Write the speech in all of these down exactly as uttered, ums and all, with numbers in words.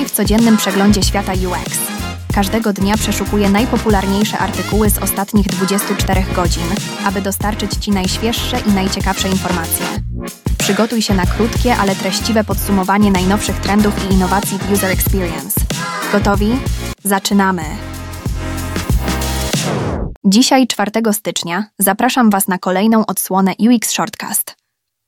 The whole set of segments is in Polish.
Spotify w codziennym przeglądzie świata U X. Każdego dnia przeszukuje najpopularniejsze artykuły z ostatnich dwudziestu czterech godzin, aby dostarczyć Ci najświeższe i najciekawsze informacje. Przygotuj się na krótkie, ale treściwe podsumowanie najnowszych trendów i innowacji w User Experience. Gotowi? Zaczynamy! Dzisiaj, czwartego stycznia, zapraszam Was na kolejną odsłonę U X Shortcast.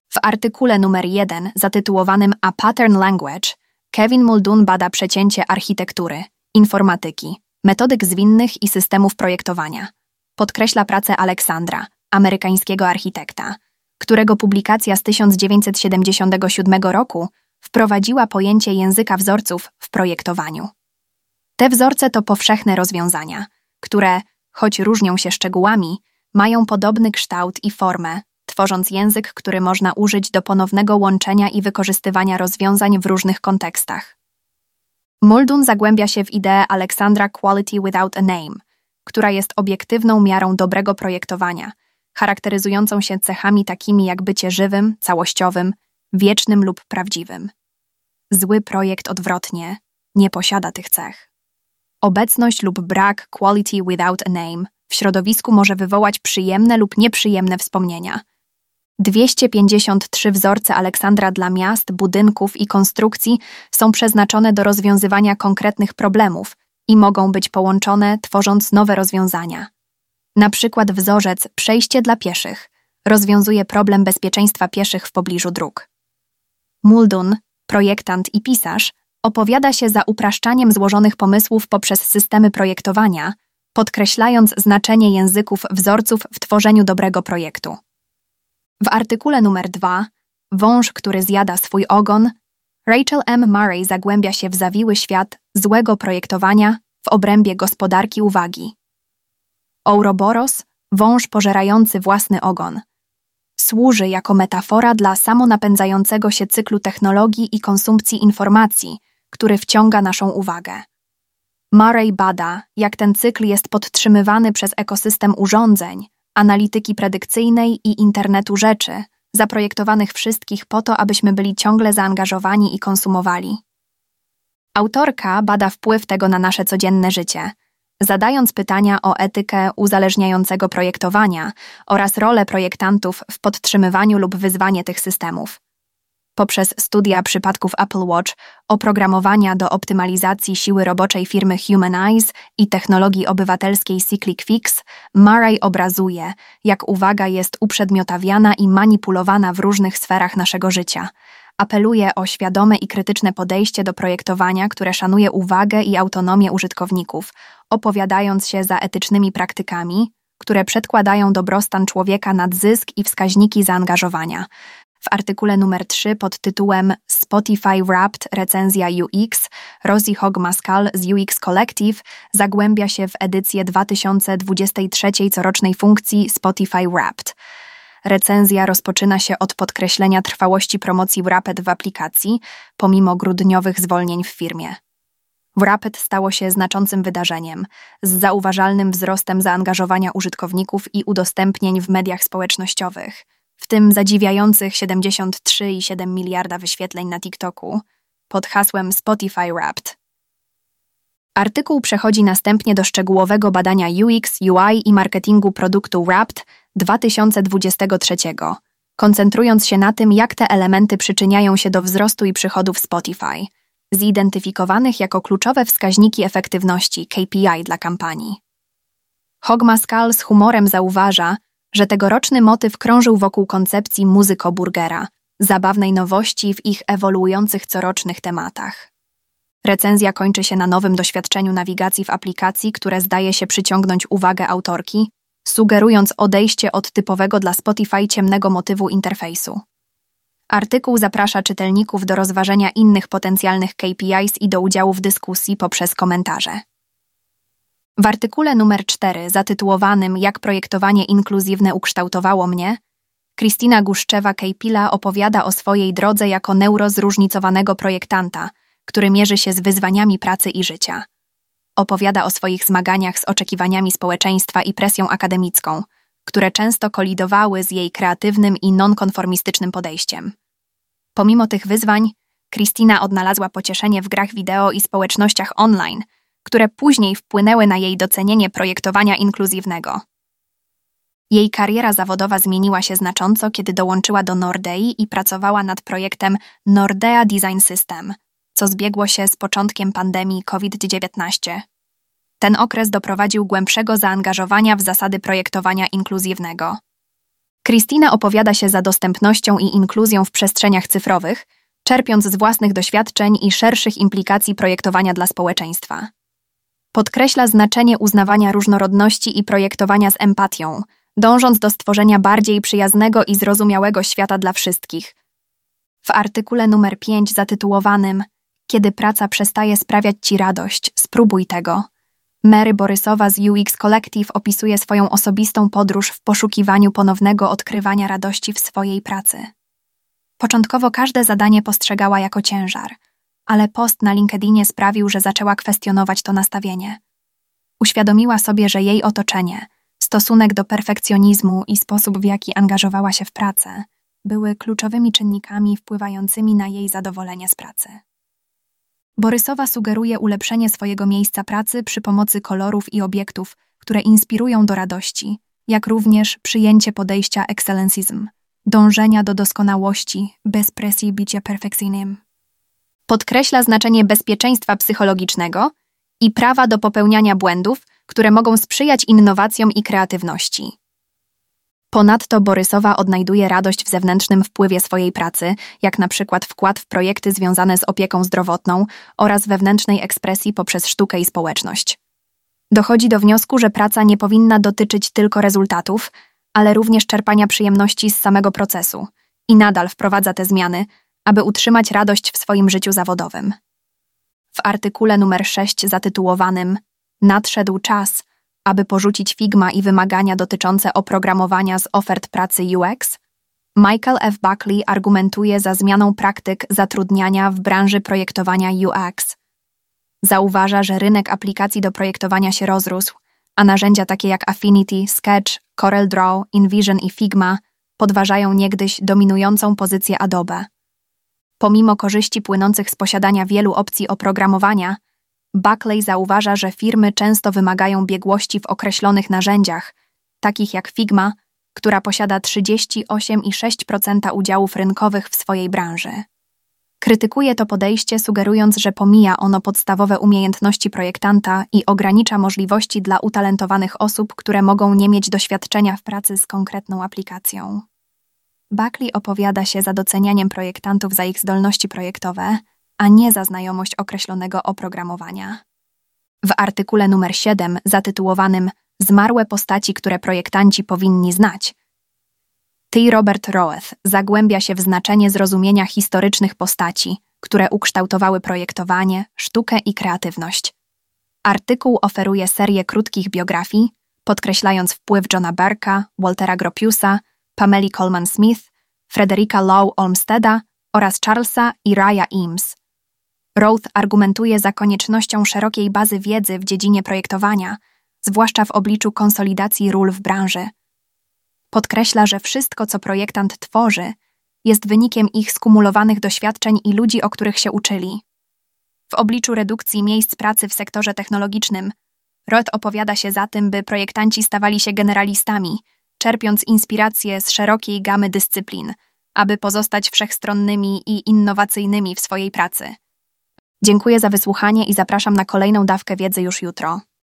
W artykule numer jeden, zatytułowanym A Pattern Language, Kevin Muldoon bada przecięcie architektury, informatyki, metodyk zwinnych i systemów projektowania. Podkreśla pracę Aleksandra, amerykańskiego architekta, którego publikacja z tysiąc dziewięćset siedemdziesiątego siódmego roku wprowadziła pojęcie języka wzorców w projektowaniu. Te wzorce to powszechne rozwiązania, które, choć różnią się szczegółami, mają podobny kształt i formę, tworząc język, który można użyć do ponownego łączenia i wykorzystywania rozwiązań w różnych kontekstach. Muldoon zagłębia się w ideę Aleksandra Quality Without a Name, która jest obiektywną miarą dobrego projektowania, charakteryzującą się cechami takimi jak bycie żywym, całościowym, wiecznym lub prawdziwym. Zły projekt odwrotnie nie posiada tych cech. Obecność lub brak Quality Without a Name w środowisku może wywołać przyjemne lub nieprzyjemne wspomnienia. dwieście pięćdziesiąt trzy wzorce Aleksandra dla miast, budynków i konstrukcji są przeznaczone do rozwiązywania konkretnych problemów i mogą być połączone, tworząc nowe rozwiązania. Na przykład wzorzec Przejście dla pieszych rozwiązuje problem bezpieczeństwa pieszych w pobliżu dróg. Muldoon, projektant i pisarz, opowiada się za upraszczaniem złożonych pomysłów poprzez systemy projektowania, podkreślając znaczenie języków wzorców w tworzeniu dobrego projektu. W artykule numer dwa, Wąż, który zjada swój ogon, Rachel M. Murray zagłębia się w zawiły świat złego projektowania w obrębie gospodarki uwagi. Ouroboros, wąż pożerający własny ogon, służy jako metafora dla samonapędzającego się cyklu technologii i konsumpcji informacji, który wciąga naszą uwagę. Murray bada, jak ten cykl jest podtrzymywany przez ekosystem urządzeń, analityki predykcyjnej i internetu rzeczy, zaprojektowanych wszystkich po to, abyśmy byli ciągle zaangażowani i konsumowali. Autorka bada wpływ tego na nasze codzienne życie, zadając pytania o etykę uzależniającego projektowania oraz rolę projektantów w podtrzymywaniu lub wyzwanie tych systemów. Poprzez studia przypadków Apple Watch, oprogramowania do optymalizacji siły roboczej firmy Humanize i technologii obywatelskiej Cyclic Fix, Murray obrazuje, jak uwaga jest uprzedmiotawiana i manipulowana w różnych sferach naszego życia. Apeluje o świadome i krytyczne podejście do projektowania, które szanuje uwagę i autonomię użytkowników, opowiadając się za etycznymi praktykami, które przedkładają dobrostan człowieka nad zysk i wskaźniki zaangażowania. W artykule numer trzy pod tytułem Spotify Wrapped recenzja U X Rosie Hogmascall z U X Collective zagłębia się w edycję dwa tysiące dwudziestej trzeciej corocznej funkcji Spotify Wrapped. Recenzja rozpoczyna się od podkreślenia trwałości promocji Wrapped w aplikacji, pomimo grudniowych zwolnień w firmie. Wrapped stało się znaczącym wydarzeniem, z zauważalnym wzrostem zaangażowania użytkowników i udostępnień w mediach społecznościowych, w tym zadziwiających siedemdziesiąt trzy przecinek siedem miliarda wyświetleń na TikToku, pod hasłem Spotify Wrapped. Artykuł przechodzi następnie do szczegółowego badania U X, U I i marketingu produktu Wrapped dwa tysiące dwudziestego trzeciego, koncentrując się na tym, jak te elementy przyczyniają się do wzrostu i przychodów Spotify, zidentyfikowanych jako kluczowe wskaźniki efektywności K P I dla kampanii. Hogmascall z humorem zauważa, że tegoroczny motyw krążył wokół koncepcji muzykoburgera, zabawnej nowości w ich ewoluujących corocznych tematach. Recenzja kończy się na nowym doświadczeniu nawigacji w aplikacji, które zdaje się przyciągnąć uwagę autorki, sugerując odejście od typowego dla Spotify ciemnego motywu interfejsu. Artykuł zaprasza czytelników do rozważenia innych potencjalnych K P Is i do udziału w dyskusji poprzez komentarze. W artykule numer cztery, zatytułowanym Jak projektowanie inkluzywne ukształtowało mnie, Kristina Guszczewa-Kejpila opowiada o swojej drodze jako neurozróżnicowanego projektanta, który mierzy się z wyzwaniami pracy i życia. Opowiada o swoich zmaganiach z oczekiwaniami społeczeństwa i presją akademicką, które często kolidowały z jej kreatywnym i nonkonformistycznym podejściem. Pomimo tych wyzwań, Kristina odnalazła pocieszenie w grach wideo i społecznościach online, które później wpłynęły na jej docenienie projektowania inkluzywnego. Jej kariera zawodowa zmieniła się znacząco, kiedy dołączyła do Nordei i pracowała nad projektem Nordea Design System, co zbiegło się z początkiem pandemii COVID dziewiętnaście. Ten okres doprowadził głębszego zaangażowania w zasady projektowania inkluzywnego. Kristina opowiada się za dostępnością i inkluzją w przestrzeniach cyfrowych, czerpiąc z własnych doświadczeń i szerszych implikacji projektowania dla społeczeństwa. Podkreśla znaczenie uznawania różnorodności i projektowania z empatią, dążąc do stworzenia bardziej przyjaznego i zrozumiałego świata dla wszystkich. W artykule numer pięć zatytułowanym „Kiedy praca przestaje sprawiać Ci radość, spróbuj tego”, Mary Borysowa z U X Collective opisuje swoją osobistą podróż w poszukiwaniu ponownego odkrywania radości w swojej pracy. Początkowo każde zadanie postrzegała jako ciężar, ale post na LinkedInie sprawił, że zaczęła kwestionować to nastawienie. Uświadomiła sobie, że jej otoczenie, stosunek do perfekcjonizmu i sposób, w jaki angażowała się w pracę, były kluczowymi czynnikami wpływającymi na jej zadowolenie z pracy. Borysowa sugeruje ulepszenie swojego miejsca pracy przy pomocy kolorów i obiektów, które inspirują do radości, jak również przyjęcie podejścia excellencyzm, dążenia do doskonałości, bez presji bycia perfekcyjnym. Podkreśla znaczenie bezpieczeństwa psychologicznego i prawa do popełniania błędów, które mogą sprzyjać innowacjom i kreatywności. Ponadto Borysowa odnajduje radość w zewnętrznym wpływie swojej pracy, jak na przykład wkład w projekty związane z opieką zdrowotną oraz wewnętrznej ekspresji poprzez sztukę i społeczność. Dochodzi do wniosku, że praca nie powinna dotyczyć tylko rezultatów, ale również czerpania przyjemności z samego procesu i nadal wprowadza te zmiany, aby utrzymać radość w swoim życiu zawodowym. W artykule numer sześć zatytułowanym „Nadszedł czas, aby porzucić Figma i wymagania dotyczące oprogramowania z ofert pracy U X", Michael F. Buckley argumentuje za zmianą praktyk zatrudniania w branży projektowania U X. Zauważa, że rynek aplikacji do projektowania się rozrósł, a narzędzia takie jak Affinity, Sketch, CorelDraw, InVision i Figma podważają niegdyś dominującą pozycję Adobe. Pomimo korzyści płynących z posiadania wielu opcji oprogramowania, Buckley zauważa, że firmy często wymagają biegłości w określonych narzędziach, takich jak Figma, która posiada trzydzieści osiem przecinek sześć procent udziałów rynkowych w swojej branży. Krytykuje to podejście, sugerując, że pomija ono podstawowe umiejętności projektanta i ogranicza możliwości dla utalentowanych osób, które mogą nie mieć doświadczenia w pracy z konkretną aplikacją. Buckley opowiada się za docenianiem projektantów za ich zdolności projektowe, a nie za znajomość określonego oprogramowania. W artykule numer siedem zatytułowanym „Zmarłe postaci, które projektanci powinni znać", T. Robert Roeth zagłębia się w znaczenie zrozumienia historycznych postaci, które ukształtowały projektowanie, sztukę i kreatywność. Artykuł oferuje serię krótkich biografii, podkreślając wpływ Johna Berka, Waltera Gropiusa, Pameli Coleman-Smith, Fredericka Law Olmsteda oraz Charlesa i Raya Eames. Roth argumentuje za koniecznością szerokiej bazy wiedzy w dziedzinie projektowania, zwłaszcza w obliczu konsolidacji ról w branży. Podkreśla, że wszystko, co projektant tworzy, jest wynikiem ich skumulowanych doświadczeń i ludzi, o których się uczyli. W obliczu redukcji miejsc pracy w sektorze technologicznym, Roth opowiada się za tym, by projektanci stawali się generalistami, czerpiąc inspiracje z szerokiej gamy dyscyplin, aby pozostać wszechstronnymi i innowacyjnymi w swojej pracy. Dziękuję za wysłuchanie i zapraszam na kolejną dawkę wiedzy już jutro.